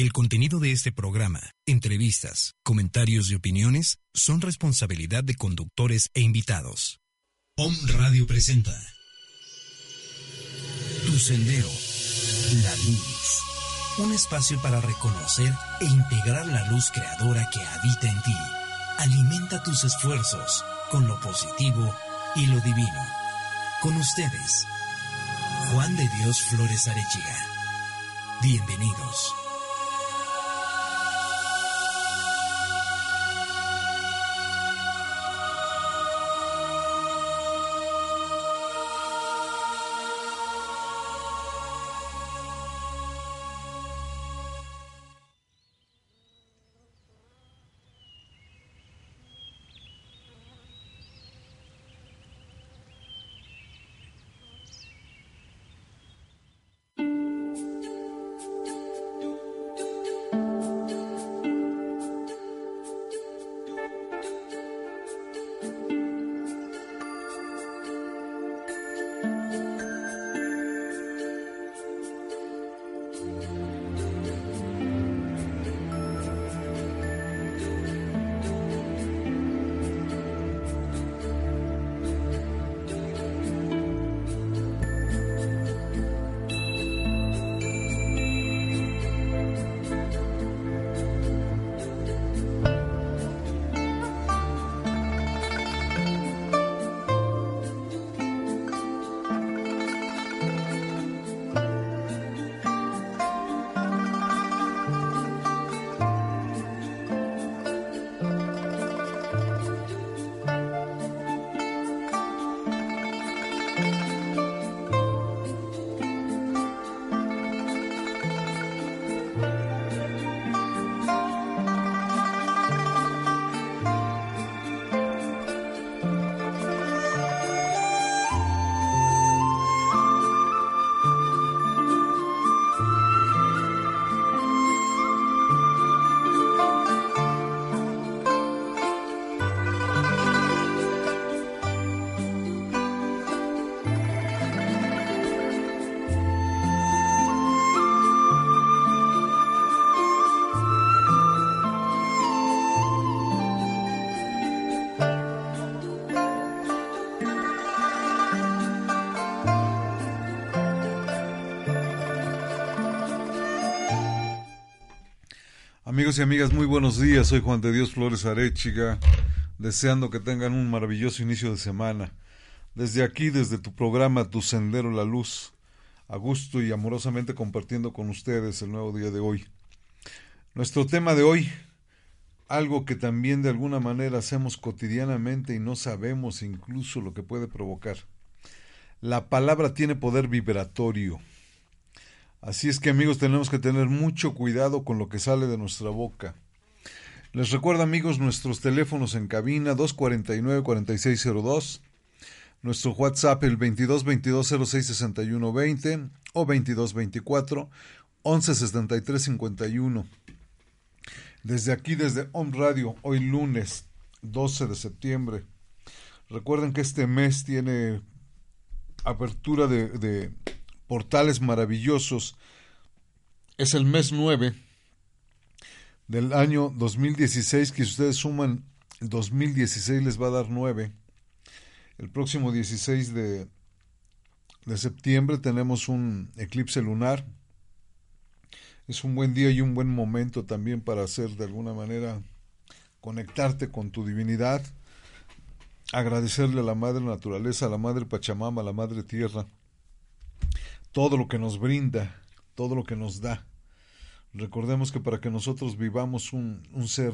El contenido de este programa, entrevistas, comentarios y opiniones son responsabilidad de conductores e invitados. Om Radio presenta Tu Sendero, la Luz. Un espacio para reconocer e integrar la luz creadora que habita en ti. Alimenta tus esfuerzos con lo positivo y lo divino. Con ustedes, Juan de Dios Flores Arechiga. Bienvenidos. Amigos y amigas, muy buenos días. Soy Juan de Dios Flores Arechiga, deseando que tengan un maravilloso inicio de semana. Desde aquí, desde tu programa Tu Sendero La Luz, a gusto y amorosamente compartiendo con ustedes el nuevo día de hoy. Nuestro tema de hoy, algo que también de alguna manera hacemos cotidianamente y no sabemos incluso lo que puede provocar. La palabra tiene poder vibratorio. Así es que, amigos, tenemos que tener mucho cuidado con lo que sale de nuestra boca. Les recuerdo, amigos, nuestros teléfonos en cabina 249-4602, nuestro WhatsApp el 2222-066120 o 2224-117351. Desde aquí, desde Om Radio, hoy lunes 12 de septiembre. Recuerden que este mes tiene apertura de portales maravillosos. Es el mes 9 del año 2016, que si ustedes suman 2016 les va a dar 9. El próximo 16 de septiembre tenemos un eclipse lunar. Es un buen día y un buen momento también para hacer, de alguna manera, conectarte con tu divinidad, agradecerle a la madre naturaleza, a la madre Pachamama, a la madre tierra, todo lo que nos brinda, todo lo que nos da. Recordemos que para que nosotros vivamos, un ser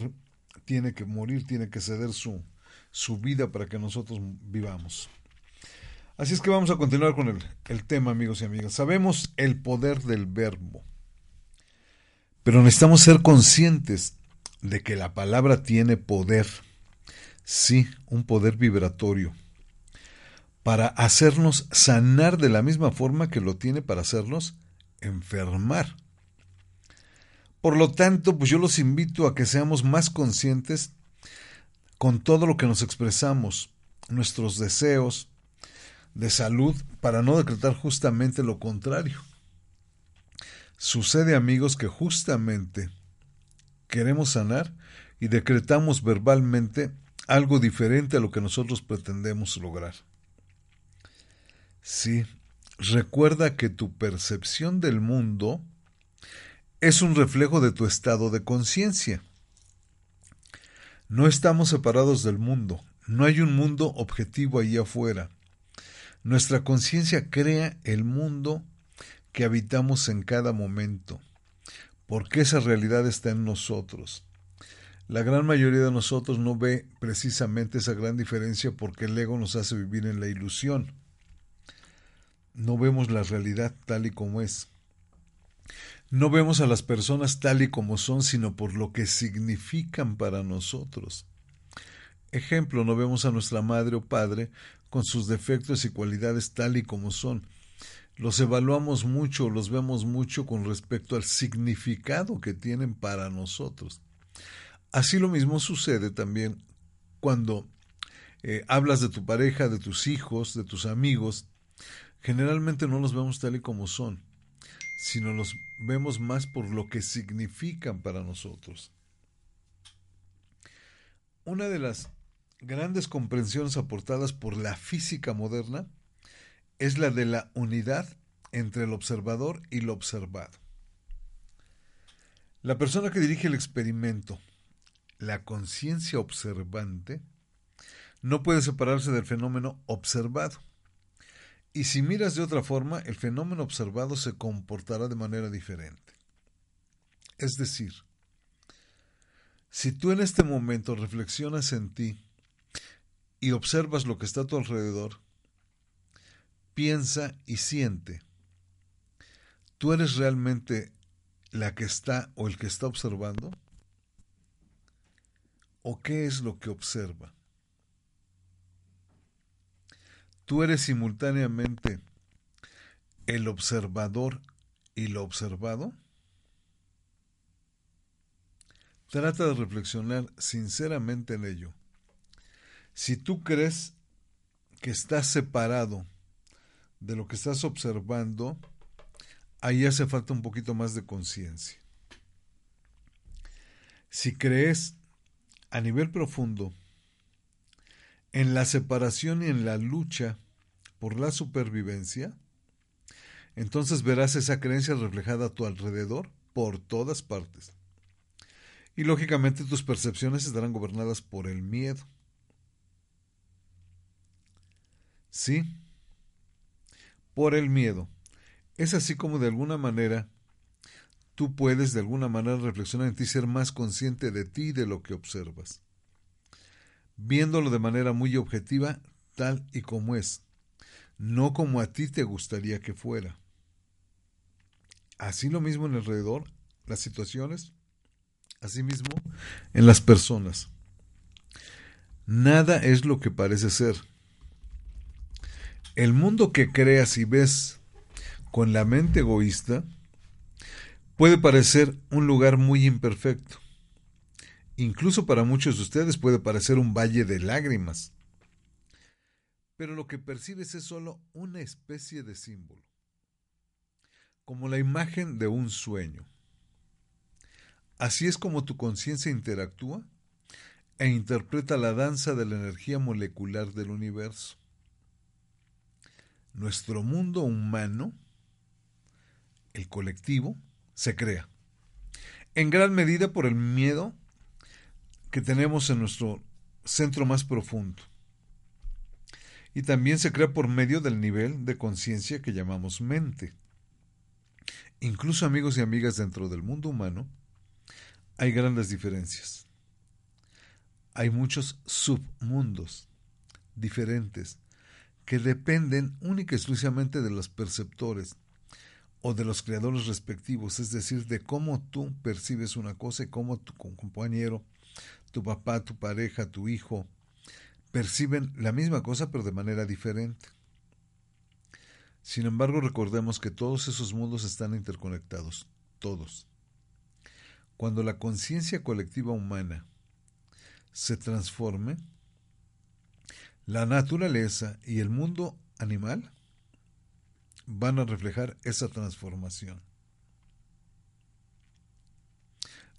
tiene que morir, tiene que ceder su vida para que nosotros vivamos. Así es que vamos a continuar con el tema, amigos y amigas. Sabemos el poder del verbo, pero necesitamos ser conscientes de que la palabra tiene poder. Sí, un poder vibratorio, para hacernos sanar de la misma forma que lo tiene para hacernos enfermar. Por lo tanto, pues yo los invito a que seamos más conscientes con todo lo que nos expresamos, nuestros deseos de salud, para no decretar justamente lo contrario. Sucede, amigos, que justamente queremos sanar y decretamos verbalmente algo diferente a lo que nosotros pretendemos lograr. Sí, recuerda que tu percepción del mundo es un reflejo de tu estado de conciencia. No estamos separados del mundo, no hay un mundo objetivo allí afuera. Nuestra conciencia crea el mundo que habitamos en cada momento, porque esa realidad está en nosotros. La gran mayoría de nosotros no ve precisamente esa gran diferencia porque el ego nos hace vivir en la ilusión. No vemos la realidad tal y como es. No vemos a las personas tal y como son, sino por lo que significan para nosotros. Ejemplo, no vemos a nuestra madre o padre con sus defectos y cualidades tal y como son. Los evaluamos mucho, los vemos mucho con respecto al significado que tienen para nosotros. Así lo mismo sucede también cuando hablas de tu pareja, de tus hijos, de tus amigos. Generalmente no los vemos tal y como son, sino los vemos más por lo que significan para nosotros. Una de las grandes comprensiones aportadas por la física moderna es la de la unidad entre el observador y lo observado. La persona que dirige el experimento, la conciencia observante, no puede separarse del fenómeno observado. Y si miras de otra forma, el fenómeno observado se comportará de manera diferente. Es decir, si tú en este momento reflexionas en ti y observas lo que está a tu alrededor, piensa y siente. ¿Tú eres realmente la que está o el que está observando? ¿O qué es lo que observa? Tú eres simultáneamente el observador y lo observado. Trata de reflexionar sinceramente en ello. Si tú crees que estás separado de lo que estás observando, ahí hace falta un poquito más de conciencia. Si crees a nivel profundo en la separación y en la lucha por la supervivencia, entonces verás esa creencia reflejada a tu alrededor por todas partes. Y lógicamente tus percepciones estarán gobernadas por el miedo. Sí, por el miedo. Es así como de alguna manera tú puedes de alguna manera reflexionar en ti, ser más consciente de ti y de lo que observas, viéndolo de manera muy objetiva, tal y como es, no como a ti te gustaría que fuera. Así lo mismo en el alrededor, las situaciones, así mismo en las personas. Nada es lo que parece ser. El mundo que creas y ves con la mente egoísta puede parecer un lugar muy imperfecto. Incluso para muchos de ustedes puede parecer un valle de lágrimas. Pero lo que percibes es solo una especie de símbolo, como la imagen de un sueño. Así es como tu conciencia interactúa e interpreta la danza de la energía molecular del universo. Nuestro mundo humano, el colectivo, se crea en gran medida por el miedo que tenemos en nuestro centro más profundo. Y también se crea por medio del nivel de conciencia que llamamos mente. Incluso, amigos y amigas, dentro del mundo humano hay grandes diferencias. Hay muchos submundos diferentes que dependen única y exclusivamente de los perceptores o de los creadores respectivos, es decir, de cómo tú percibes una cosa y cómo tu compañero, tu papá, tu pareja, tu hijo perciben la misma cosa pero de manera diferente. Sin embargo, recordemos que todos esos mundos están interconectados, todos. Cuando la conciencia colectiva humana se transforme, la naturaleza y el mundo animal van a reflejar esa transformación.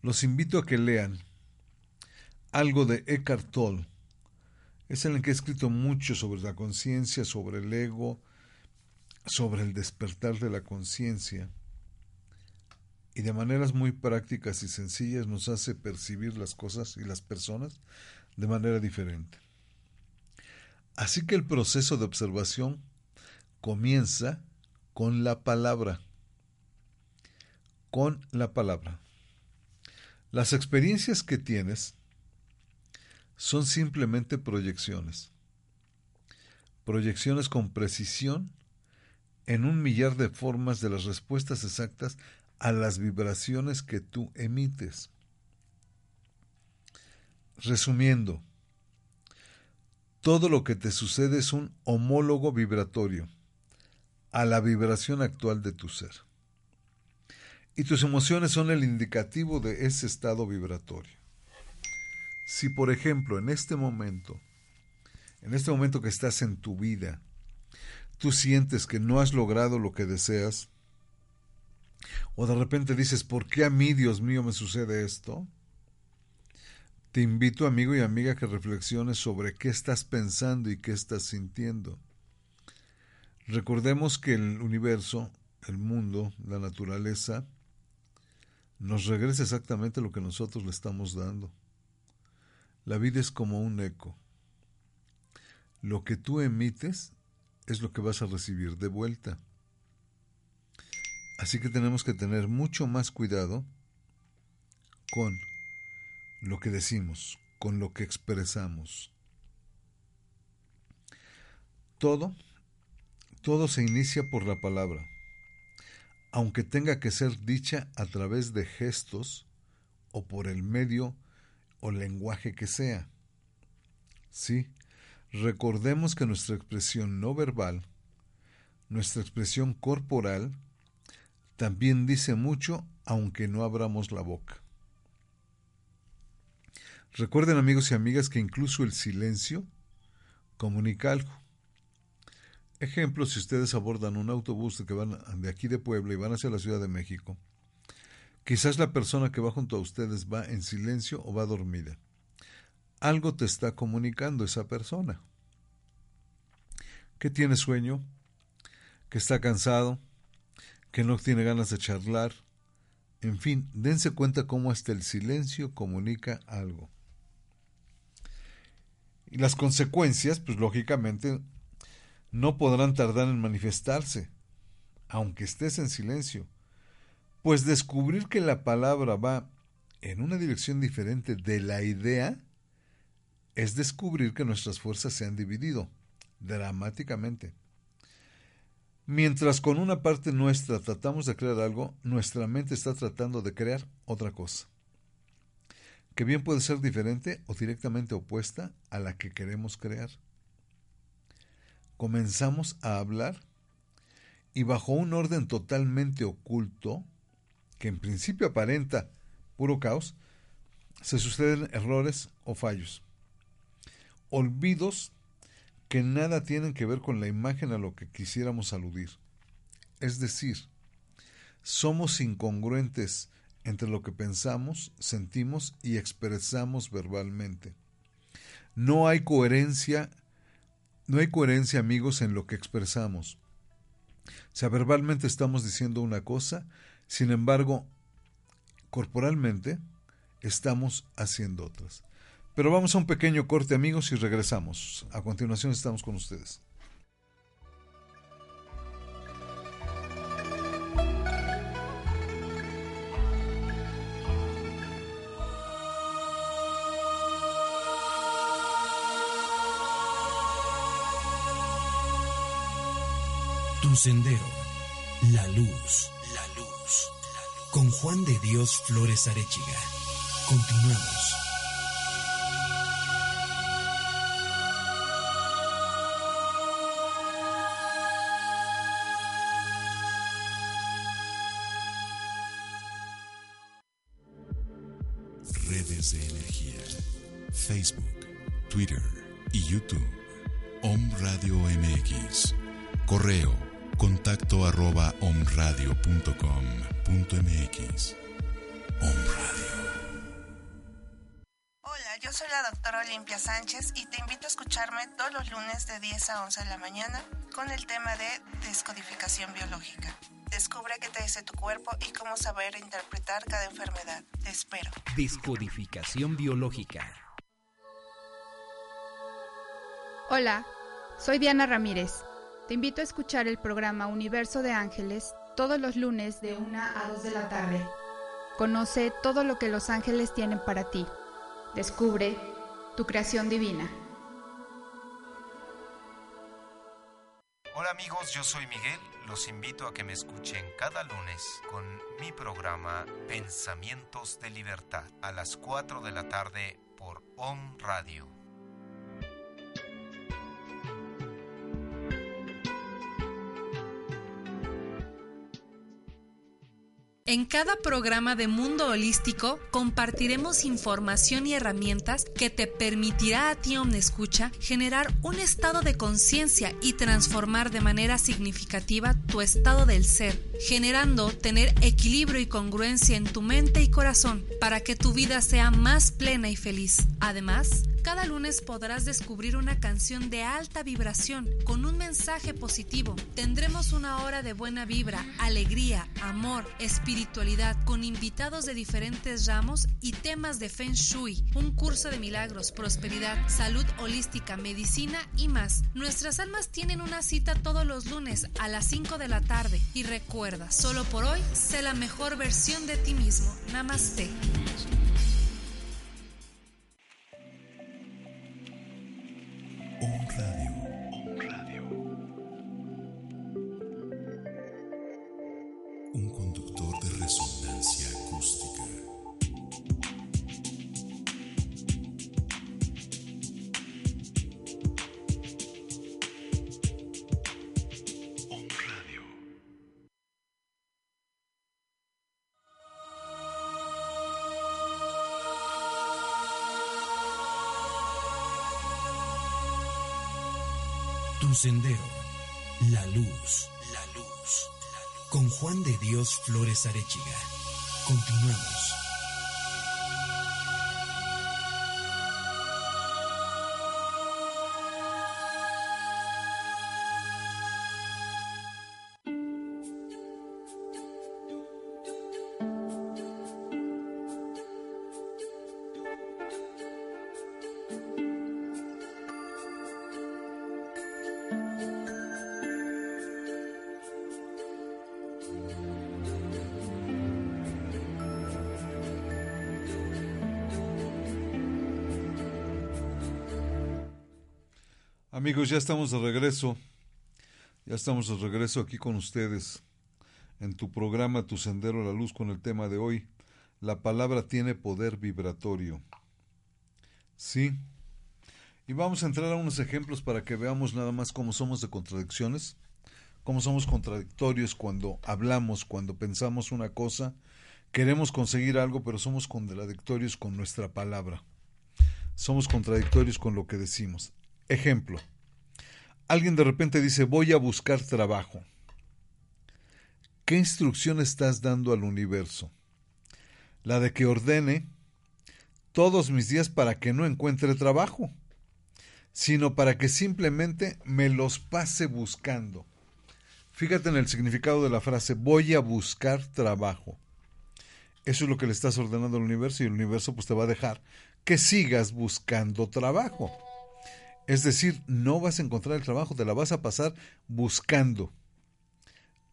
Los invito a que lean algo de Eckhart Tolle. Es en el que he escrito mucho sobre la conciencia, sobre el ego, sobre el despertar de la conciencia, y de maneras muy prácticas y sencillas nos hace percibir las cosas y las personas de manera diferente. Así que el proceso de observación comienza con la palabra. Con la palabra. Las experiencias que tienes son simplemente proyecciones. Proyecciones con precisión en un millar de formas de las respuestas exactas a las vibraciones que tú emites. Resumiendo, todo lo que te sucede es un homólogo vibratorio a la vibración actual de tu ser. Y tus emociones son el indicativo de ese estado vibratorio. Si, por ejemplo, en este momento que estás en tu vida, tú sientes que no has logrado lo que deseas, o de repente dices, ¿por qué a mí, Dios mío, me sucede esto? Te invito, amigo y amiga, que reflexiones sobre qué estás pensando y qué estás sintiendo. Recordemos que el universo, el mundo, la naturaleza, nos regresa exactamente lo que nosotros le estamos dando. La vida es como un eco. Lo que tú emites es lo que vas a recibir de vuelta. Así que tenemos que tener mucho más cuidado con lo que decimos, con lo que expresamos. Todo se inicia por la palabra, aunque tenga que ser dicha a través de gestos o por el medio o lenguaje que sea. Sí, recordemos que nuestra expresión no verbal, nuestra expresión corporal, también dice mucho, aunque no abramos la boca. Recuerden, amigos y amigas, que incluso el silencio comunica algo. Ejemplo, si ustedes abordan un autobús que van de aquí de Puebla y van hacia la Ciudad de México, quizás la persona que va junto a ustedes va en silencio o va dormida. Algo te está comunicando esa persona. Que tiene sueño, que está cansado, que no tiene ganas de charlar. En fin, dense cuenta cómo hasta el silencio comunica algo. Y las consecuencias, pues lógicamente, no podrán tardar en manifestarse, aunque estés en silencio. Pues descubrir que la palabra va en una dirección diferente de la idea es descubrir que nuestras fuerzas se han dividido dramáticamente. Mientras con una parte nuestra tratamos de crear algo, nuestra mente está tratando de crear otra cosa, que bien puede ser diferente o directamente opuesta a la que queremos crear. Comenzamos a hablar y bajo un orden totalmente oculto, que en principio aparenta puro caos, se suceden errores o fallos, olvidos que nada tienen que ver con la imagen a lo que quisiéramos aludir. Es decir, somos incongruentes entre lo que pensamos, sentimos y expresamos verbalmente. No hay coherencia, amigos, en lo que expresamos. O sea, verbalmente estamos diciendo una cosa, sin embargo, corporalmente estamos haciendo otras. Pero vamos a un pequeño corte, amigos, y regresamos. A continuación estamos con ustedes. Tu sendero, la luz. Con Juan de Dios Flores Arechiga. Continuamos. De energía. Facebook, Twitter y YouTube. Om Radio MX. Correo contacto@omradio.com.mx. Om Radio. soy la doctora Olimpia Sánchez y te invito a escucharme todos los lunes de 10 a 11 de la mañana con el tema de descodificación biológica. Descubre qué te dice tu cuerpo y cómo saber interpretar cada enfermedad. Te espero. Descodificación biológica. Hola, soy Diana Ramírez. Te invito a escuchar el programa Universo de Ángeles todos los lunes de 1 a 2 de la tarde. Conoce todo lo que los ángeles tienen para ti. Descubre tu creación divina. Hola amigos, yo soy Miguel. Los invito a que me escuchen cada lunes con mi programa Pensamientos de Libertad a las 4 de la tarde por Om Radio. En cada programa de Mundo Holístico compartiremos información y herramientas que te permitirá a ti, Omnescucha, generar un estado de conciencia y transformar de manera significativa tu estado del ser, generando tener equilibrio y congruencia en tu mente y corazón para que tu vida sea más plena y feliz. Además, cada lunes podrás descubrir una canción de alta vibración con un mensaje positivo. Tendremos una hora de buena vibra, alegría, amor, espiritualidad con invitados de diferentes ramos y temas de Feng Shui, un curso de milagros, prosperidad, salud holística, medicina y más. Nuestras almas tienen una cita todos los lunes a las 5 de la tarde. Y recuerda, solo por hoy, sé la mejor versión de ti mismo. Namaste. Om Radio. Un conductor de resonancia acústica. Om Radio. Tu sendero, la luz, con Juan de Dios Flores Arechiga. Continuamos. Amigos, ya estamos de regreso aquí con ustedes en tu programa Tu Sendero a la Luz con el tema de hoy. La palabra tiene poder vibratorio. Sí. Y vamos a entrar a unos ejemplos para que veamos nada más cómo somos de contradicciones, cómo somos contradictorios cuando hablamos, cuando pensamos una cosa, queremos conseguir algo, pero somos contradictorios con nuestra palabra. Somos contradictorios con lo que decimos. Ejemplo, alguien de repente dice, voy a buscar trabajo. ¿Qué instrucción estás dando al universo? ¿La de que ordene todos mis días para que no encuentre trabajo, sino para que simplemente me los pase buscando? Fíjate en el significado de la frase, voy a buscar trabajo. Eso es lo que le estás ordenando al universo y el universo pues te va a dejar que sigas buscando trabajo. Es decir, no vas a encontrar el trabajo, te la vas a pasar buscando.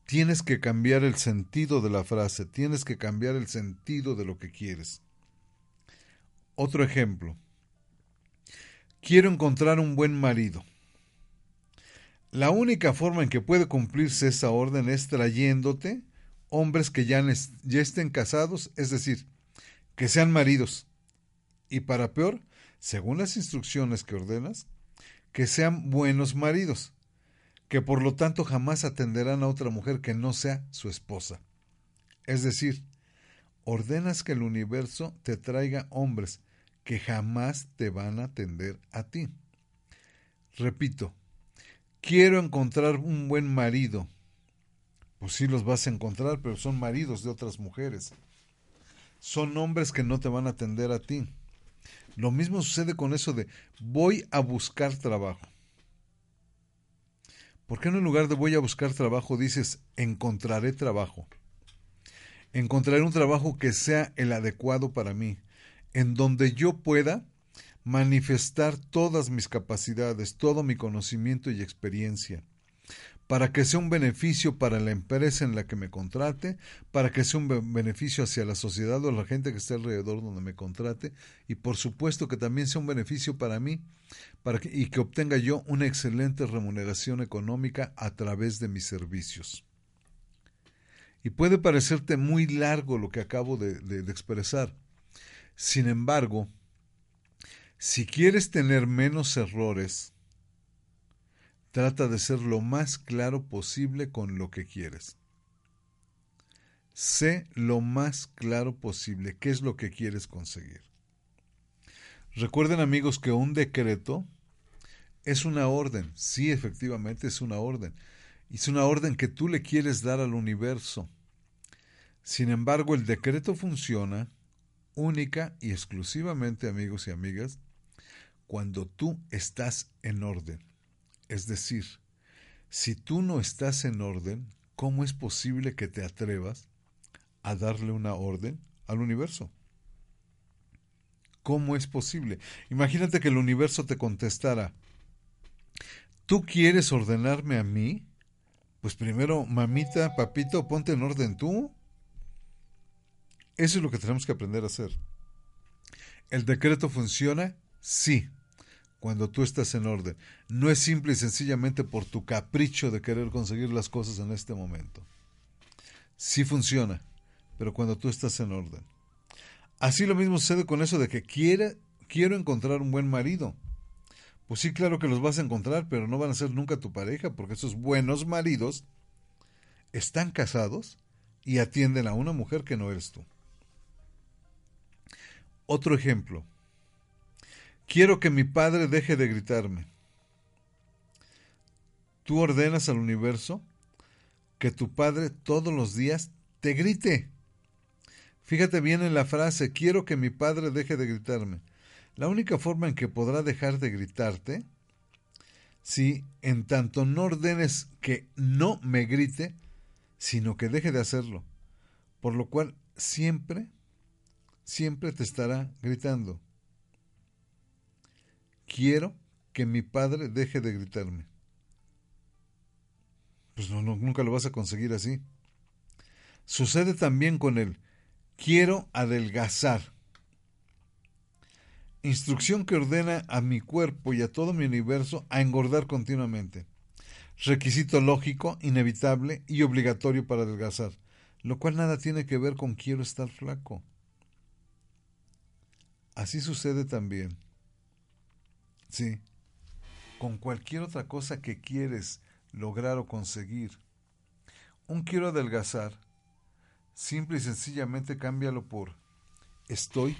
Tienes que cambiar el sentido de la frase, tienes que cambiar el sentido de lo que quieres. Otro ejemplo. Quiero encontrar un buen marido. La única forma en que puede cumplirse esa orden es trayéndote hombres que ya estén casados, es decir, que sean maridos. Y para peor, según las instrucciones que ordenas, que sean buenos maridos, que por lo tanto jamás atenderán a otra mujer que no sea su esposa. Es decir, ordenas que el universo te traiga hombres que jamás te van a atender a ti. Repito, quiero encontrar un buen marido. Pues sí los vas a encontrar, pero son maridos de otras mujeres. Son hombres que no te van a atender a ti. Lo mismo sucede con eso de voy a buscar trabajo. ¿Por qué no en lugar de voy a buscar trabajo dices encontraré trabajo? Encontraré un trabajo que sea el adecuado para mí, en donde yo pueda manifestar todas mis capacidades, todo mi conocimiento y experiencia, para que sea un beneficio para la empresa en la que me contrate, para que sea un beneficio hacia la sociedad o la gente que esté alrededor donde me contrate, y por supuesto que también sea un beneficio para mí, y que obtenga yo una excelente remuneración económica a través de mis servicios. Y puede parecerte muy largo lo que acabo de expresar. Sin embargo, si quieres tener menos errores, trata de ser lo más claro posible con lo que quieres. Sé lo más claro posible qué es lo que quieres conseguir. Recuerden, amigos, que un decreto es una orden. Sí, efectivamente es una orden. Es una orden que tú le quieres dar al universo. Sin embargo, el decreto funciona única y exclusivamente, amigos y amigas, cuando tú estás en orden. Es decir, si tú no estás en orden, ¿cómo es posible que te atrevas a darle una orden al universo? ¿Cómo es posible? Imagínate que el universo te contestara, ¿tú quieres ordenarme a mí? Pues primero, mamita, papito, ponte en orden tú. Eso es lo que tenemos que aprender a hacer. ¿El decreto funciona? Sí. Cuando tú estás en orden. No es simple y sencillamente por tu capricho de querer conseguir las cosas en este momento. Sí funciona, pero cuando tú estás en orden. Así lo mismo sucede con eso de que quiero encontrar un buen marido. Pues sí, claro que los vas a encontrar, pero no van a ser nunca tu pareja, porque esos buenos maridos están casados y atienden a una mujer que no eres tú. Otro ejemplo. Quiero que mi padre deje de gritarme. Tú ordenas al universo que tu padre todos los días te grite. Fíjate bien en la frase, quiero que mi padre deje de gritarme. La única forma en que podrá dejar de gritarte, si en tanto no ordenes que no me grite, sino que deje de hacerlo. Por lo cual siempre, siempre te estará gritando. Quiero que mi padre deje de gritarme. Pues no, nunca lo vas a conseguir así. Sucede también con él. Quiero adelgazar. Instrucción que ordena a mi cuerpo y a todo mi universo a engordar continuamente. Requisito lógico, inevitable y obligatorio para adelgazar. Lo cual nada tiene que ver con quiero estar flaco. Así sucede también. Sí, con cualquier otra cosa que quieres lograr o conseguir. Un quiero adelgazar, simple y sencillamente cámbialo por estoy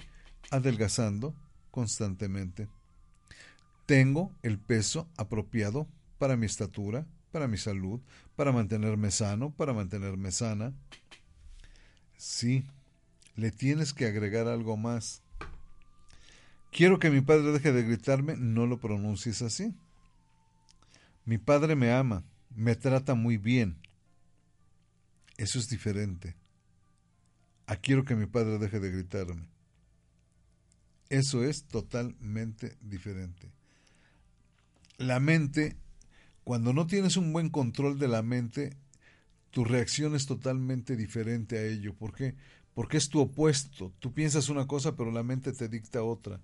adelgazando constantemente. Tengo el peso apropiado para mi estatura, para mi salud, para mantenerme sano, para mantenerme sana. Sí, le tienes que agregar algo más. Quiero que mi padre deje de gritarme, no lo pronuncies así. Mi padre me ama, me trata muy bien. Eso es diferente. A quiero que mi padre deje de gritarme. Eso es totalmente diferente. La mente, cuando no tienes un buen control de la mente, tu reacción es totalmente diferente a ello. ¿Por qué? Porque es tu opuesto. Tú piensas una cosa, pero la mente te dicta otra.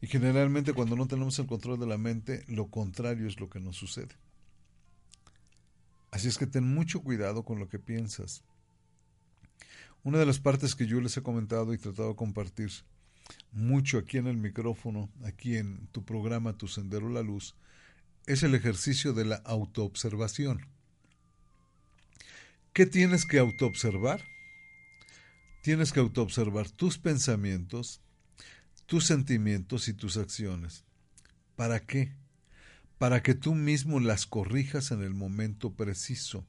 Y generalmente cuando no tenemos el control de la mente, lo contrario es lo que nos sucede. Así es que ten mucho cuidado con lo que piensas. Una de las partes que yo les he comentado y tratado de compartir mucho aquí en el micrófono, aquí en tu programa, Tu Sendero a la Luz, es el ejercicio de la autoobservación. ¿Qué tienes que autoobservar? Tienes que autoobservar tus pensamientos, tus sentimientos y tus acciones. ¿Para qué? Para que tú mismo las corrijas en el momento preciso.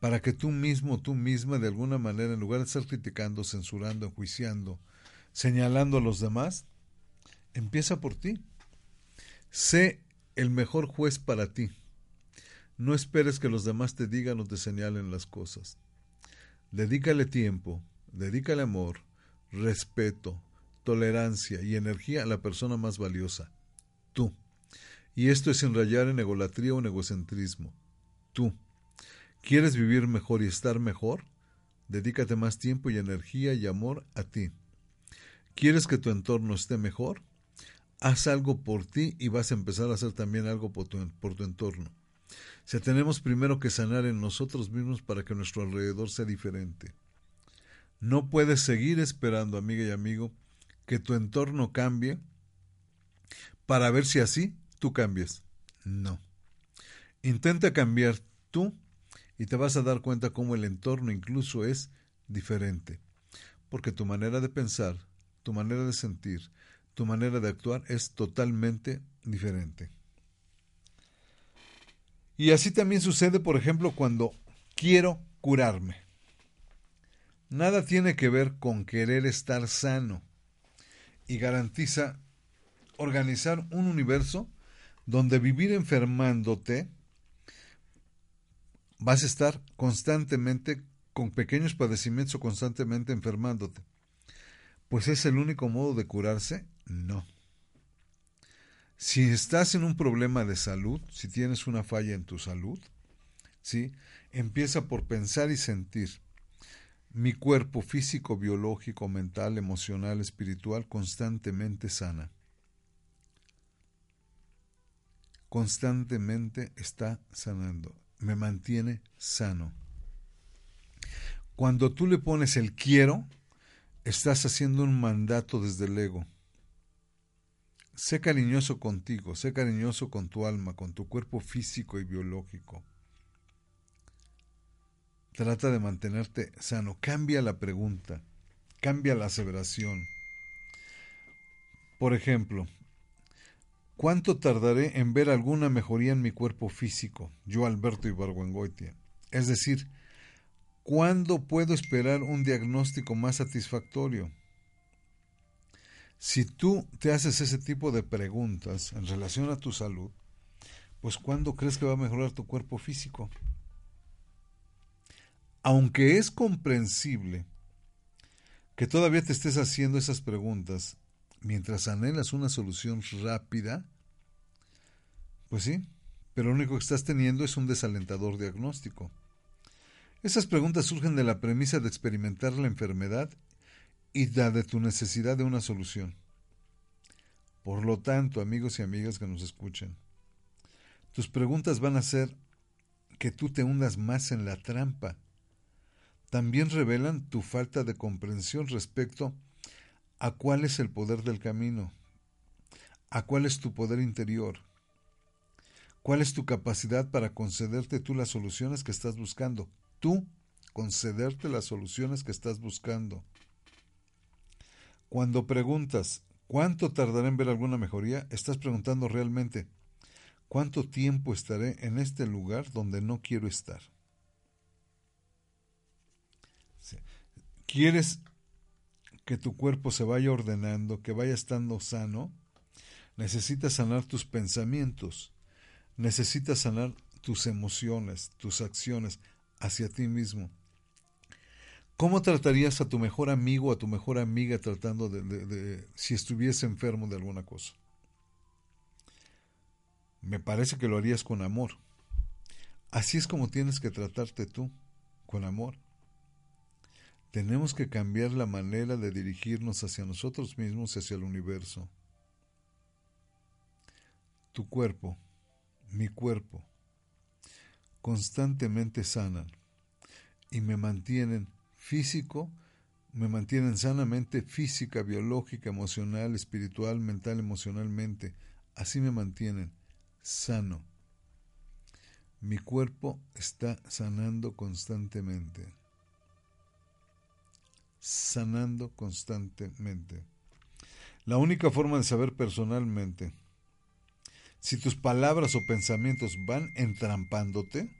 Para que tú mismo, tú misma, de alguna manera, en lugar de estar criticando, censurando, enjuiciando, señalando a los demás, Empieza por ti. Sé el mejor juez para ti. No esperes que los demás te digan o te señalen las cosas. Dedícale tiempo, dedícale amor, respeto, tolerancia y energía a la persona más valiosa, tú. Y esto es sin rayar en egolatría o en egocentrismo. Tú. ¿Quieres vivir mejor y estar mejor? Dedícate más tiempo y energía y amor a ti. ¿Quieres que tu entorno esté mejor? Haz algo por ti y vas a empezar a hacer también algo por tu entorno. O sea, tenemos primero que sanar en nosotros mismos para que nuestro alrededor sea diferente. No puedes seguir esperando, amiga y amigo, que tu entorno cambie para ver si así tú cambias. No. Intenta cambiar tú y te vas a dar cuenta cómo el entorno incluso es diferente. Porque tu manera de pensar, tu manera de sentir, tu manera de actuar es totalmente diferente. Y así también sucede, por ejemplo, cuando quiero curarme. Nada tiene que ver con querer estar sano y garantiza organizar un universo donde vivir enfermándote vas a estar constantemente con pequeños padecimientos o constantemente enfermándote. ¿Pues es el único modo de curarse? No. Si estás en un problema de salud, si tienes una falla en tu salud, ¿sí? Empieza por pensar y sentir. Mi cuerpo físico, biológico, mental, emocional, espiritual, constantemente sana. Constantemente está sanando. Me mantiene sano. Cuando tú le pones el quiero, estás haciendo un mandato desde el ego. Sé cariñoso contigo, sé cariñoso con tu alma, con tu cuerpo físico y biológico. Trata de mantenerte sano. Cambia la pregunta, cambia la aseveración. Por ejemplo, ¿cuánto tardaré en ver alguna mejoría en mi cuerpo físico? Yo, Alberto Ibargüengoitia. Es decir, ¿cuándo puedo esperar un diagnóstico más satisfactorio? Si tú te haces ese tipo de preguntas en relación a tu salud, pues ¿cuándo crees que va a mejorar tu cuerpo físico? Aunque es comprensible que todavía te estés haciendo esas preguntas mientras anhelas una solución rápida, pues sí, pero lo único que estás teniendo es un desalentador diagnóstico. Esas preguntas surgen de la premisa de experimentar la enfermedad y de tu necesidad de una solución. Por lo tanto, amigos y amigas que nos escuchan, tus preguntas van a hacer que tú te hundas más en la trampa. También revelan tu falta de comprensión respecto a cuál es el poder del camino, a cuál es tu poder interior, cuál es tu capacidad para concederte tú las soluciones que estás buscando. Tú concederte las soluciones que estás buscando. Cuando preguntas, ¿cuánto tardaré en ver alguna mejoría? Estás preguntando realmente, ¿cuánto tiempo estaré en este lugar donde no quiero estar? ¿Quieres que tu cuerpo se vaya ordenando, que vaya estando sano? Necesitas sanar tus pensamientos, necesitas sanar tus emociones, tus acciones hacia ti mismo. ¿Cómo tratarías a tu mejor amigo o a tu mejor amiga tratando de si estuviese enfermo de alguna cosa? Me parece que lo harías con amor. Así es como tienes que tratarte tú, con amor. Tenemos que cambiar la manera de dirigirnos hacia nosotros mismos y hacia el universo. Tu cuerpo, mi cuerpo, constantemente sanan y me mantienen físico, me mantienen sanamente física, biológica, emocional, espiritual, mental, emocionalmente. Así me mantienen sano. Mi cuerpo está sanando constantemente. Sanando constantemente. La única forma de saber personalmente si tus palabras o pensamientos van entrampándote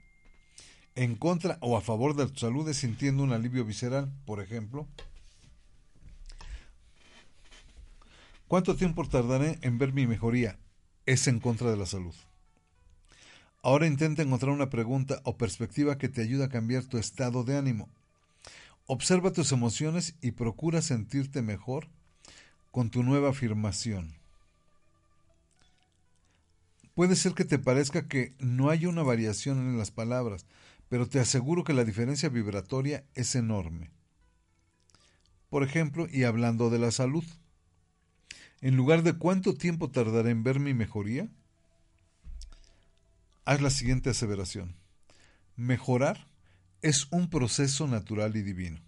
en contra o a favor de tu salud es sintiendo un alivio visceral. Por ejemplo, ¿Cuánto tiempo tardaré en ver mi mejoría? Es en contra de la salud. Ahora intenta encontrar una pregunta o perspectiva que te ayude a cambiar tu estado de ánimo. Observa tus emociones y procura sentirte mejor con tu nueva afirmación. Puede ser que te parezca que no hay una variación en las palabras, pero te aseguro que la diferencia vibratoria es enorme. Por ejemplo, y hablando de la salud, en lugar de cuánto tiempo tardaré en ver mi mejoría, haz la siguiente aseveración: mejorar es un proceso natural y divino.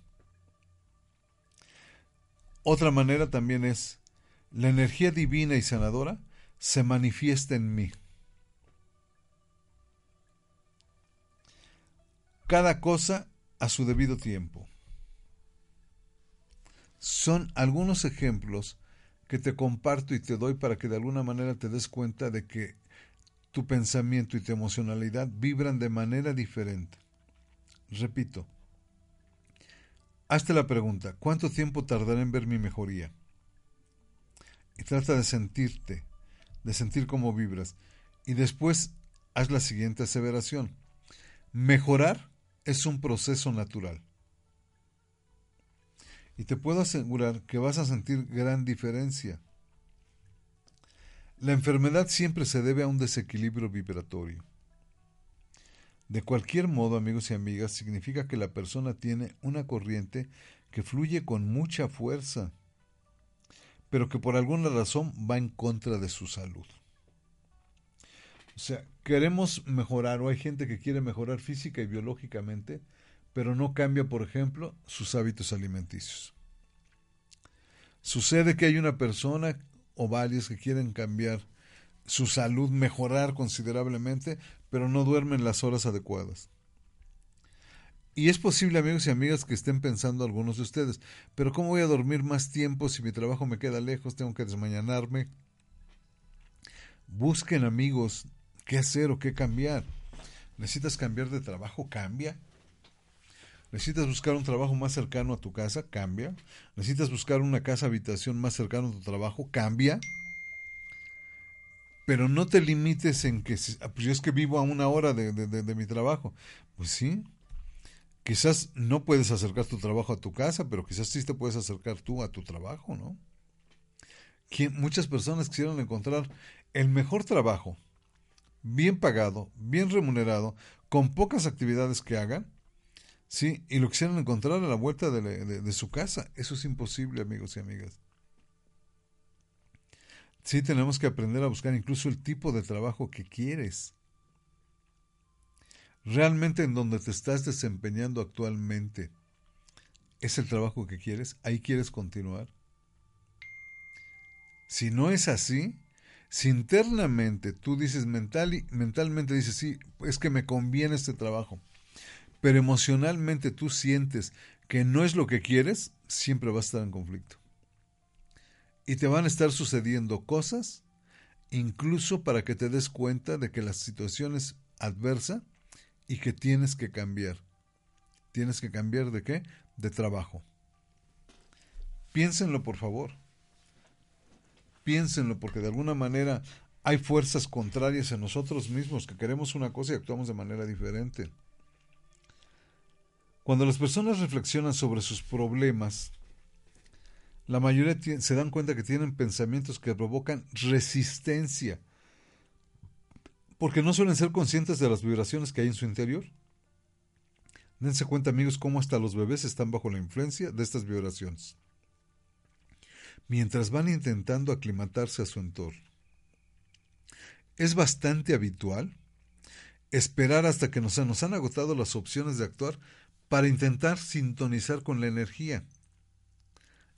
Otra manera también es, la energía divina y sanadora se manifiesta en mí. Cada cosa a su debido tiempo. Son algunos ejemplos que te comparto y te doy para que de alguna manera te des cuenta de que tu pensamiento y tu emocionalidad vibran de manera diferente. Repito, hazte la pregunta, ¿cuánto tiempo tardaré en ver mi mejoría? Y trata de sentirte, de sentir cómo vibras. Y después haz la siguiente aseveración. Mejorar es un proceso natural. Y te puedo asegurar que vas a sentir gran diferencia. La enfermedad siempre se debe a un desequilibrio vibratorio. De cualquier modo, amigos y amigas, significa que la persona tiene una corriente que fluye con mucha fuerza, pero que por alguna razón va en contra de su salud. O sea, queremos mejorar, o hay gente que quiere mejorar física y biológicamente, pero no cambia, por ejemplo, sus hábitos alimenticios. Sucede que hay una persona o varios que quieren cambiar su salud, mejorar considerablemente, pero no duermen las horas adecuadas. Y es posible, amigos y amigas, que estén pensando algunos de ustedes, pero ¿cómo voy a dormir más tiempo si mi trabajo me queda lejos, tengo que desmañanarme? Busquen, amigos, qué hacer o qué cambiar. ¿Necesitas cambiar de trabajo? Cambia. ¿Necesitas buscar un trabajo más cercano a tu casa? Cambia. ¿Necesitas buscar una casa, habitación más cercana a tu trabajo? Cambia. Pero no te limites en que, pues yo es que vivo a una hora de mi trabajo. Pues sí, quizás no puedes acercar tu trabajo a tu casa, pero quizás sí te puedes acercar tú a tu trabajo, ¿no? Muchas personas quisieron encontrar el mejor trabajo, bien pagado, bien remunerado, con pocas actividades que hagan, ¿sí? Y lo quisieron encontrar a la vuelta de su casa. Eso es imposible, amigos y amigas. Sí, tenemos que aprender a buscar incluso el tipo de trabajo que quieres. Realmente en donde te estás desempeñando actualmente, ¿es el trabajo que quieres? ¿Ahí quieres continuar? Si no es así, si internamente tú dices mentalmente dices, sí, es que me conviene este trabajo, pero emocionalmente tú sientes que no es lo que quieres, siempre vas a estar en conflicto. Y te van a estar sucediendo cosas, incluso para que te des cuenta de que la situación es adversa y que tienes que cambiar. ¿Tienes que cambiar de qué? De trabajo. Piénsenlo, por favor. Piénsenlo, porque de alguna manera hay fuerzas contrarias en nosotros mismos, que queremos una cosa y actuamos de manera diferente. Cuando las personas reflexionan sobre sus problemas, la mayoría se dan cuenta que tienen pensamientos que provocan resistencia, porque no suelen ser conscientes de las vibraciones que hay en su interior. Dense cuenta, amigos, cómo hasta los bebés están bajo la influencia de estas vibraciones, mientras van intentando aclimatarse a su entorno. Es bastante habitual esperar hasta que nos han agotado las opciones de actuar para intentar sintonizar con la energía.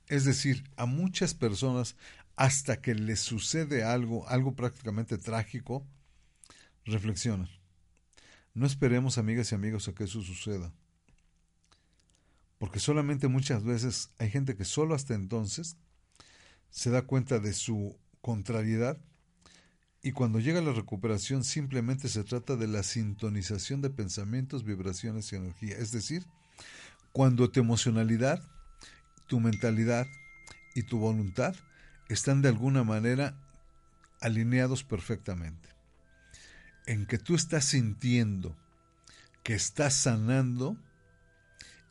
Es decir, a muchas personas, hasta que les sucede algo prácticamente trágico, reflexionan. No esperemos, amigas y amigos, a que eso suceda. Porque solamente muchas veces hay gente que solo hasta entonces se da cuenta de su contrariedad, y cuando llega la recuperación simplemente se trata de la sintonización de pensamientos, vibraciones y energía. Es decir, cuando tu emocionalidad, tu mentalidad y tu voluntad están de alguna manera alineados perfectamente. En que tú estás sintiendo que estás sanando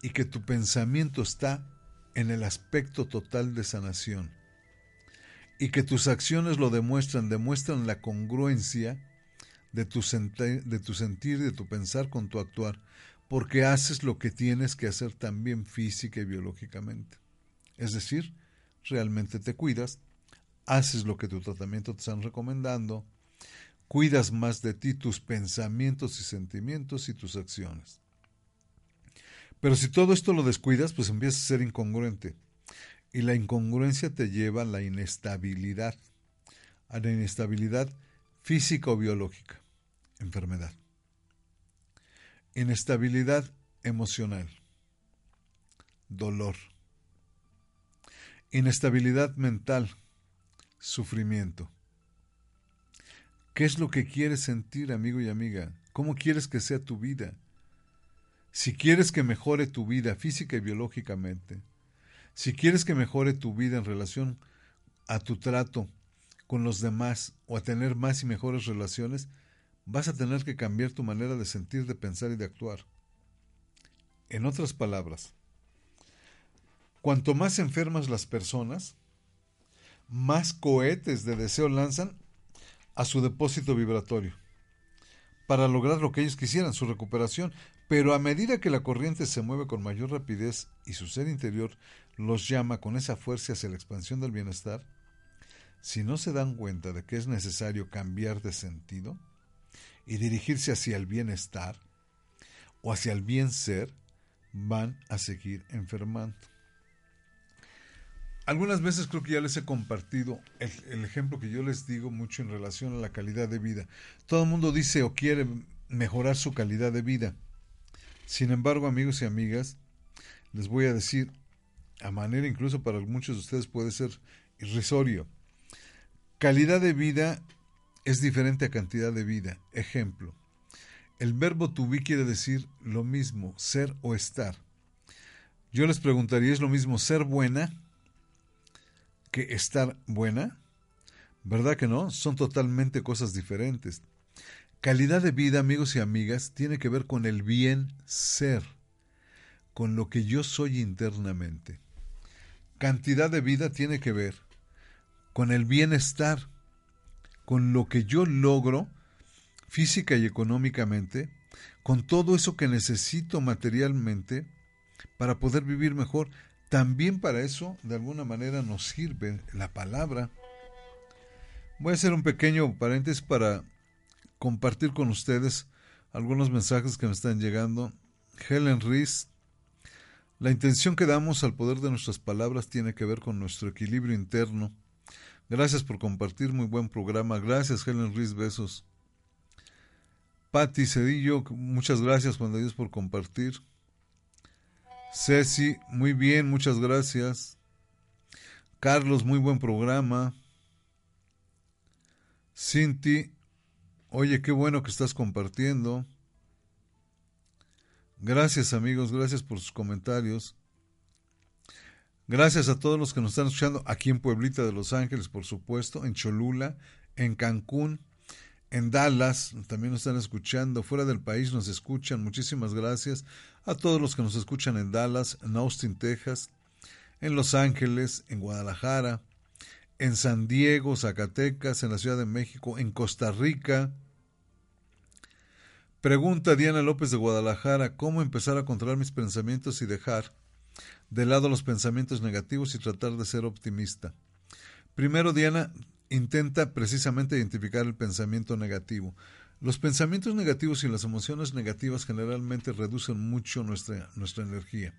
y que tu pensamiento está en el aspecto total de sanación y que tus acciones lo demuestran la congruencia de tu sentir, de tu pensar con tu actuar, porque haces lo que tienes que hacer también física y biológicamente. Es decir, realmente te cuidas, haces lo que tu tratamiento te están recomendando, cuidas más de ti tus pensamientos y sentimientos y tus acciones. Pero si todo esto lo descuidas, pues empiezas a ser incongruente. Y la incongruencia te lleva a la inestabilidad. A la inestabilidad física o biológica. Enfermedad. Inestabilidad emocional. Dolor. Inestabilidad mental. Sufrimiento. ¿Qué es lo que quieres sentir, amigo y amiga? ¿Cómo quieres que sea tu vida? Si quieres que mejore tu vida física y biológicamente, si quieres que mejore tu vida en relación a tu trato con los demás o a tener más y mejores relaciones, vas a tener que cambiar tu manera de sentir, de pensar y de actuar. En otras palabras, cuanto más enfermas las personas, más cohetes de deseo lanzan a su depósito vibratorio para lograr lo que ellos quisieran, su recuperación. Pero a medida que la corriente se mueve con mayor rapidez y su ser interior los llama con esa fuerza hacia la expansión del bienestar, si no se dan cuenta de que es necesario cambiar de sentido y dirigirse hacia el bienestar o hacia el bien ser, van a seguir enfermando. Algunas veces creo que ya les he compartido el ejemplo que yo les digo mucho en relación a la calidad de vida. Todo el mundo dice o quiere mejorar su calidad de vida. Sin embargo, amigos y amigas, les voy a decir, a manera incluso para muchos de ustedes puede ser irrisorio. Calidad de vida es diferente a cantidad de vida. Ejemplo, el verbo to be quiere decir lo mismo, ser o estar. Yo les preguntaría, ¿es lo mismo ser buena que estar buena? ¿Verdad que no? Son totalmente cosas diferentes. Calidad de vida, amigos y amigas, tiene que ver con el bien ser, con lo que yo soy internamente. Cantidad de vida tiene que ver con el bienestar, con lo que yo logro física y económicamente, con todo eso que necesito materialmente para poder vivir mejor. También para eso, de alguna manera, nos sirve la palabra. Voy a hacer un pequeño paréntesis para compartir con ustedes algunos mensajes que me están llegando. Helen Riz: la intención que damos al poder de nuestras palabras tiene que ver con nuestro equilibrio interno. Gracias por compartir, muy buen programa. Gracias, Helen Riz, besos. Patti Cedillo: muchas gracias, Juan de Dios, por compartir. Ceci: muy bien, muchas gracias. Carlos: muy buen programa. Cinti: oye, qué bueno que estás compartiendo. Gracias, amigos, gracias por sus comentarios. Gracias a todos los que nos están escuchando aquí en Pueblita de Los Ángeles, por supuesto, en Cholula, en Cancún, en Dallas, también nos están escuchando, fuera del país nos escuchan. Muchísimas gracias a todos los que nos escuchan en Dallas, en Austin, Texas, en Los Ángeles, en Guadalajara, en San Diego, Zacatecas, en la Ciudad de México, en Costa Rica. Pregunta Diana López de Guadalajara: ¿cómo empezar a controlar mis pensamientos y dejar de lado los pensamientos negativos y tratar de ser optimista? Primero, Diana, intenta precisamente identificar el pensamiento negativo. Los pensamientos negativos y las emociones negativas generalmente reducen mucho nuestra energía.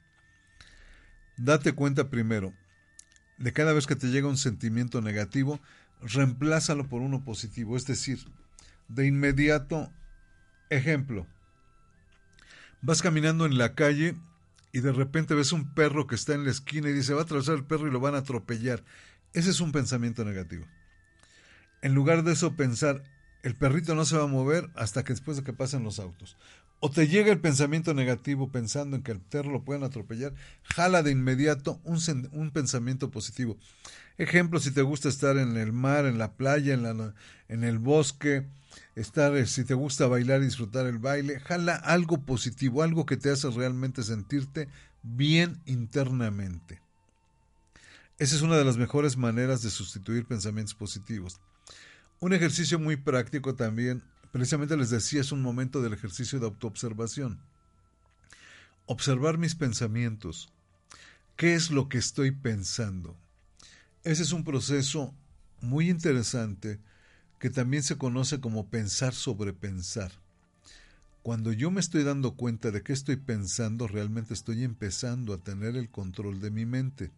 Date cuenta primero de cada vez que te llega un sentimiento negativo, reemplázalo por uno positivo. Es decir, de inmediato, ejemplo, vas caminando en la calle y de repente ves un perro que está en la esquina y dice, va a atravesar el perro y lo van a atropellar. Ese es un pensamiento negativo. En lugar de eso, pensar, el perrito no se va a mover hasta que después de que pasen los autos. o te llega el pensamiento negativo pensando en que al perro lo pueden atropellar, jala de inmediato un pensamiento positivo. Ejemplo, si te gusta estar en el mar, en la playa, en el bosque, si te gusta bailar y disfrutar el baile, jala algo positivo, algo que te hace realmente sentirte bien internamente. Esa es una de las mejores maneras de sustituir pensamientos positivos. Un ejercicio muy práctico también, precisamente les decía, es un momento del ejercicio de autoobservación. Observar mis pensamientos. ¿Qué es lo que estoy pensando? Ese es un proceso muy interesante que también se conoce como pensar sobre pensar. Cuando yo me estoy dando cuenta de qué estoy pensando, realmente estoy empezando a tener el control de mi mente.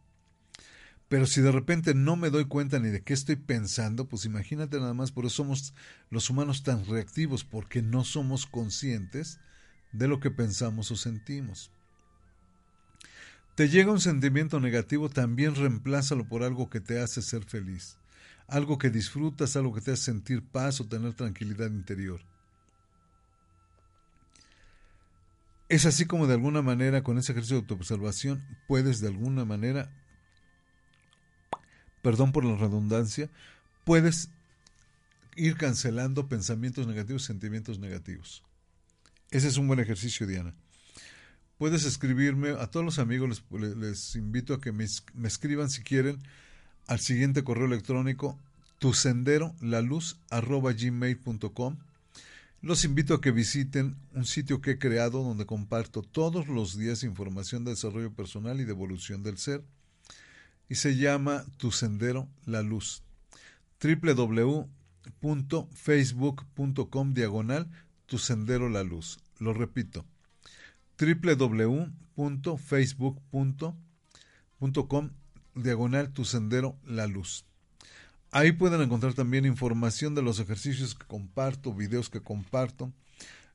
Pero si de repente no me doy cuenta ni de qué estoy pensando, pues imagínate nada más, por eso somos los humanos tan reactivos, porque no somos conscientes de lo que pensamos o sentimos. Te llega un sentimiento negativo, también reemplázalo por algo que te hace ser feliz, algo que disfrutas, algo que te hace sentir paz o tener tranquilidad interior. Es así como de alguna manera, con ese ejercicio de autoobservación, puedes de alguna manera, perdón por la redundancia, puedes ir cancelando pensamientos negativos, sentimientos negativos. Ese es un buen ejercicio, Diana. Puedes escribirme, a todos los amigos les invito a que me escriban si quieren al siguiente correo electrónico, tusenderolaluz@gmail.com. Los invito a que visiten un sitio que he creado donde comparto todos los días información de desarrollo personal y de evolución del ser. Y se llama Tu Sendero, la Luz. www.facebook.com/Tu Sendero, la Luz. Lo repito. www.facebook.com/Tu Sendero, la Luz. Ahí pueden encontrar también información de los ejercicios que comparto, videos que comparto.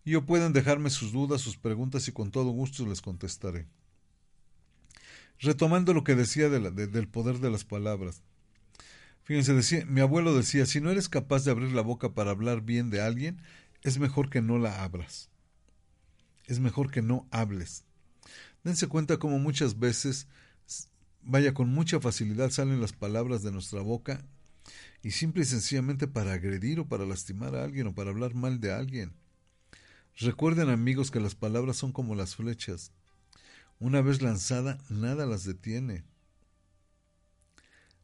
Y o pueden dejarme sus dudas, sus preguntas y con todo gusto les contestaré. Retomando lo que decía del poder de las palabras. Fíjense, mi abuelo decía, si no eres capaz de abrir la boca para hablar bien de alguien, es mejor que no la abras. Es mejor que no hables. Dense cuenta cómo muchas veces, con mucha facilidad salen las palabras de nuestra boca y simple y sencillamente para agredir o para lastimar a alguien o para hablar mal de alguien. Recuerden, amigos, que las palabras son como las flechas. Una vez lanzada, nada las detiene.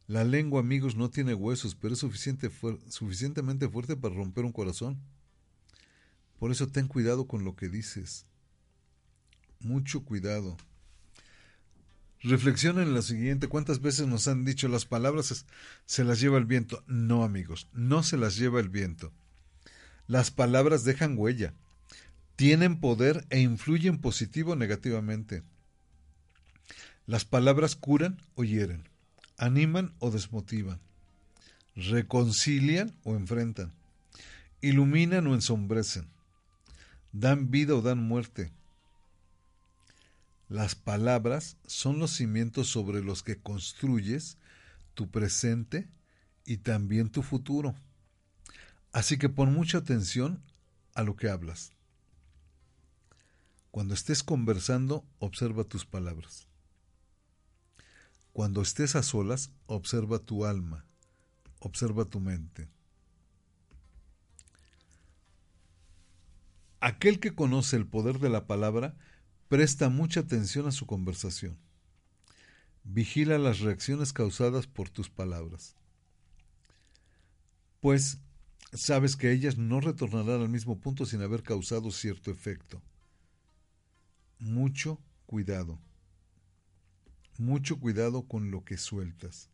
La lengua, amigos, no tiene huesos, pero es suficientemente fuerte para romper un corazón. Por eso ten cuidado con lo que dices. Mucho cuidado. Reflexionen en lo siguiente. ¿Cuántas veces nos han dicho las palabras se las lleva el viento? No, amigos, no se las lleva el viento. Las palabras dejan huella. Tienen poder e influyen positivo o negativamente. Las palabras curan o hieren, animan o desmotivan, reconcilian o enfrentan, iluminan o ensombrecen, dan vida o dan muerte. Las palabras son los cimientos sobre los que construyes tu presente y también tu futuro. Así que pon mucha atención a lo que hablas. Cuando estés conversando, observa tus palabras. Cuando estés a solas, observa tu alma, observa tu mente. Aquel que conoce el poder de la palabra presta mucha atención a su conversación. Vigila las reacciones causadas por tus palabras, pues sabes que ellas no retornarán al mismo punto sin haber causado cierto efecto. Mucho cuidado con lo que sueltas.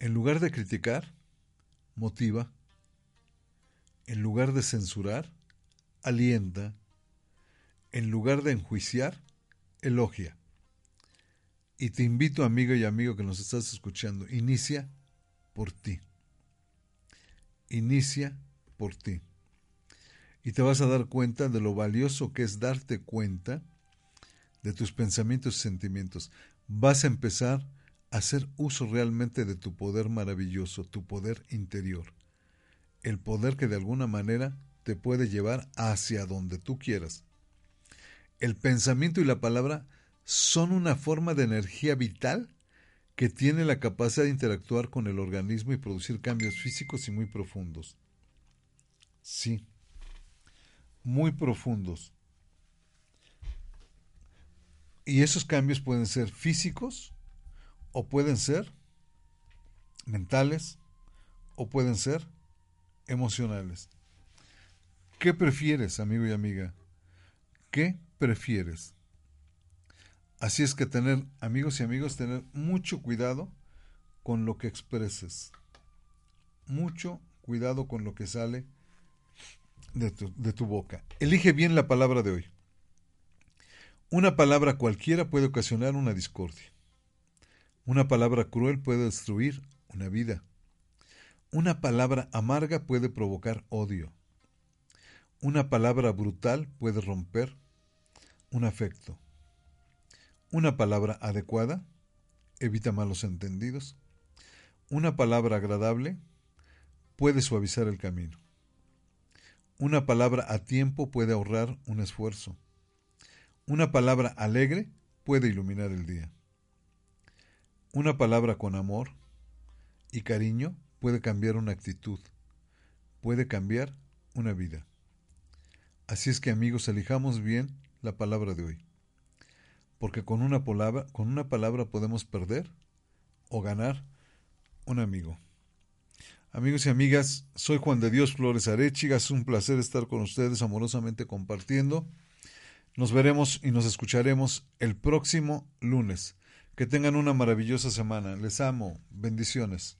En lugar de criticar, motiva. En lugar de censurar, alienta. En lugar de enjuiciar, elogia. Y te invito, amigo y amigo que nos estás escuchando, inicia por ti. Inicia por ti. Y te vas a dar cuenta de lo valioso que es darte cuenta de tus pensamientos y sentimientos. Vas a empezar a hacer uso realmente de tu poder maravilloso, tu poder interior. El poder que de alguna manera te puede llevar hacia donde tú quieras. El pensamiento y la palabra son una forma de energía vital que tiene la capacidad de interactuar con el organismo y producir cambios físicos y muy profundos. Sí, muy profundos. Y esos cambios pueden ser físicos, o pueden ser mentales, o pueden ser emocionales. ¿Qué prefieres, amigo y amiga? ¿Qué prefieres? Así es que tener mucho cuidado con lo que expreses. Mucho cuidado con lo que sale de tu boca. Elige bien la palabra de hoy. Una palabra cualquiera puede ocasionar una discordia. Una palabra cruel puede destruir una vida. Una palabra amarga puede provocar odio. Una palabra brutal puede romper un afecto. Una palabra adecuada evita malos entendidos. Una palabra agradable puede suavizar el camino. Una palabra a tiempo puede ahorrar un esfuerzo. Una palabra alegre puede iluminar el día. Una palabra con amor y cariño puede cambiar una actitud, puede cambiar una vida. Así es que, amigos, elijamos bien la palabra de hoy, porque con una palabra podemos perder o ganar un amigo. Amigos y amigas, soy Juan de Dios Flores Arechiga, es un placer estar con ustedes amorosamente compartiendo. Nos veremos y nos escucharemos el próximo lunes. Que tengan una maravillosa semana. Les amo. Bendiciones.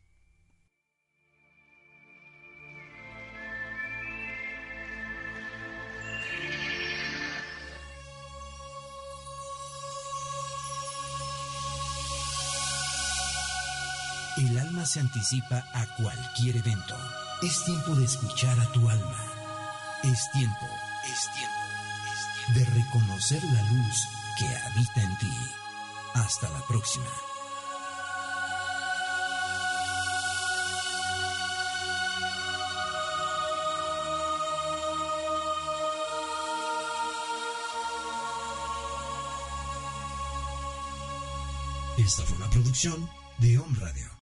El alma se anticipa a cualquier evento. Es tiempo de escuchar a tu alma. Es tiempo de reconocer la luz que habita en ti. Hasta la próxima. Esta fue una producción de Om Radio.